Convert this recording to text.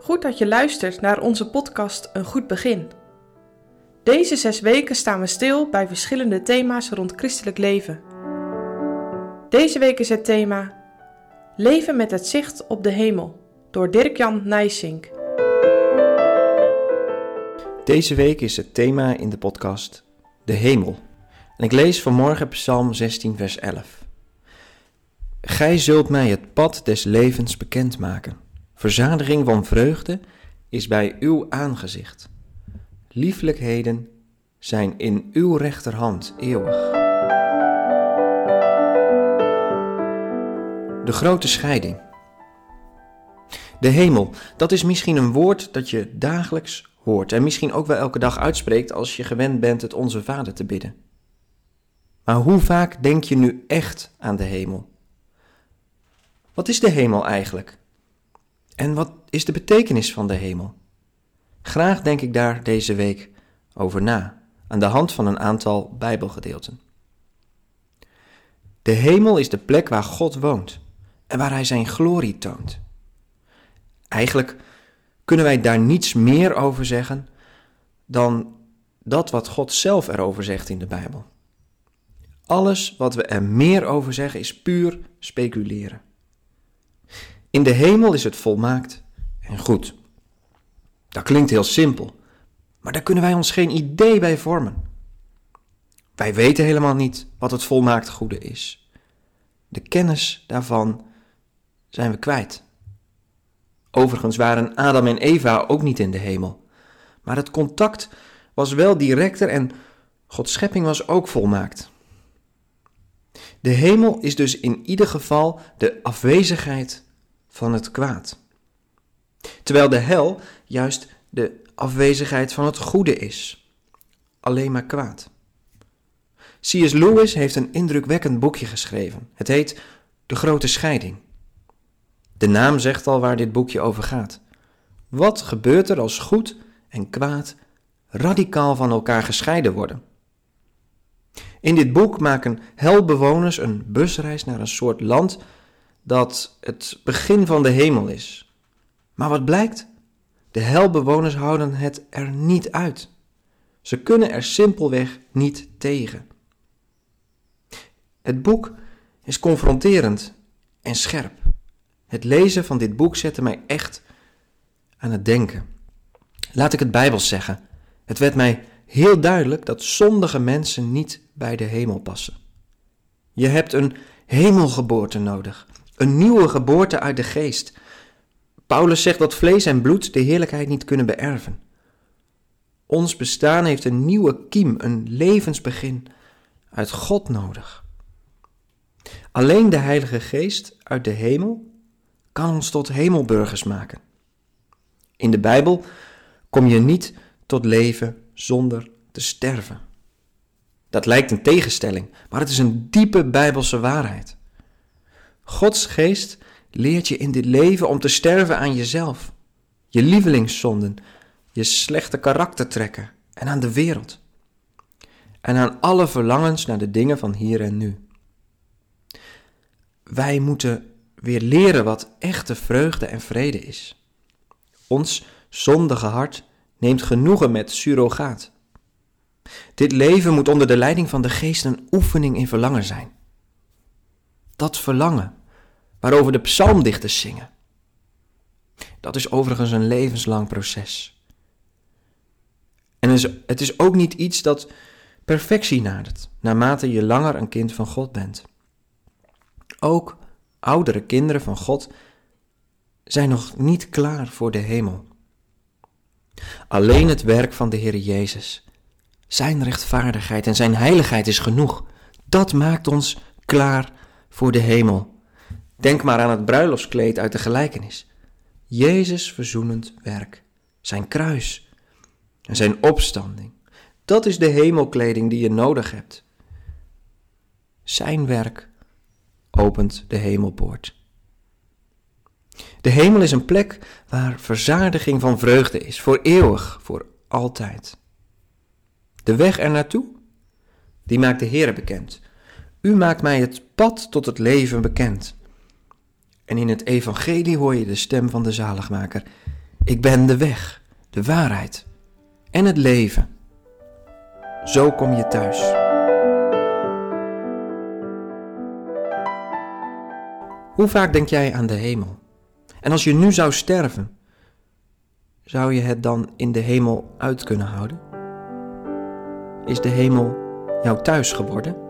Goed dat je luistert naar onze podcast Een Goed Begin. Deze 6 weken staan we stil bij verschillende thema's rond christelijk leven. Deze week is het thema Leven met het zicht op de hemel door Dirk-Jan Nijsink. Deze week is het thema in de podcast De Hemel. En ik lees vanmorgen Psalm 16 vers 11. Gij zult mij het pad des levens bekendmaken. Verzadiging van vreugde is bij uw aangezicht. Lieflijkheden zijn in uw rechterhand eeuwig. De grote scheiding. De hemel, dat is misschien een woord dat je dagelijks hoort en misschien ook wel elke dag uitspreekt als je gewend bent het Onze Vader te bidden. Maar hoe vaak denk je nu echt aan de hemel? Wat is de hemel eigenlijk? En wat is de betekenis van de hemel? Graag denk ik daar deze week over na, aan de hand van een aantal Bijbelgedeelten. De hemel is de plek waar God woont en waar Hij zijn glorie toont. Eigenlijk kunnen wij daar niets meer over zeggen dan dat wat God zelf erover zegt in de Bijbel. Alles wat we er meer over zeggen is puur speculeren. In de hemel is het volmaakt en goed. Dat klinkt heel simpel, maar daar kunnen wij ons geen idee bij vormen. Wij weten helemaal niet wat het volmaakt goede is. De kennis daarvan zijn we kwijt. Overigens waren Adam en Eva ook niet in de hemel. Maar het contact was wel directer en Gods schepping was ook volmaakt. De hemel is dus in ieder geval de afwezigheid van het kwaad. Terwijl de hel juist de afwezigheid van het goede is. Alleen maar kwaad. C.S. Lewis heeft een indrukwekkend boekje geschreven. Het heet De Grote Scheiding. De naam zegt al waar dit boekje over gaat. Wat gebeurt er als goed en kwaad radicaal van elkaar gescheiden worden? In dit boek maken helbewoners een busreis naar een soort land dat het begin van de hemel is. Maar wat blijkt? De helbewoners houden het er niet uit. Ze kunnen er simpelweg niet tegen. Het boek is confronterend en scherp. Het lezen van dit boek zette mij echt aan het denken. Laat ik het Bijbels zeggen. Het werd mij heel duidelijk dat zondige mensen niet bij de hemel passen. Je hebt een hemelgeboorte nodig. Een nieuwe geboorte uit de geest. Paulus zegt dat vlees en bloed de heerlijkheid niet kunnen beërven. Ons bestaan heeft een nieuwe kiem, een levensbegin uit God nodig. Alleen de Heilige Geest uit de hemel kan ons tot hemelburgers maken. In de Bijbel kom je niet tot leven zonder te sterven. Dat lijkt een tegenstelling, maar het is een diepe Bijbelse waarheid. Gods Geest leert je in dit leven om te sterven aan jezelf, je lievelingszonden, je slechte karaktertrekken en aan de wereld. En aan alle verlangens naar de dingen van hier en nu. Wij moeten weer leren wat echte vreugde en vrede is. Ons zondige hart neemt genoegen met surrogaat. Dit leven moet onder de leiding van de Geest een oefening in verlangen zijn. Dat verlangen waarover de psalmdichters zingen. Dat is overigens een levenslang proces. En het is ook niet iets dat perfectie nadert, naarmate je langer een kind van God bent. Ook oudere kinderen van God zijn nog niet klaar voor de hemel. Alleen het werk van de Heer Jezus, zijn rechtvaardigheid en zijn heiligheid is genoeg. Dat maakt ons klaar voor de hemel. Denk maar aan het bruiloftskleed uit de gelijkenis. Jezus' verzoenend werk, zijn kruis en zijn opstanding. Dat is de hemelkleding die je nodig hebt. Zijn werk opent de hemelpoort. De hemel is een plek waar verzadiging van vreugde is, voor eeuwig, voor altijd. De weg ernaartoe, die maakt de Heere bekend. U maakt mij het pad tot het leven bekend. En in het evangelie hoor je de stem van de zaligmaker. Ik ben de weg, de waarheid en het leven. Zo kom je thuis. Hoe vaak denk jij aan de hemel? En als je nu zou sterven, zou je het dan in de hemel uit kunnen houden? Is de hemel jouw thuis geworden?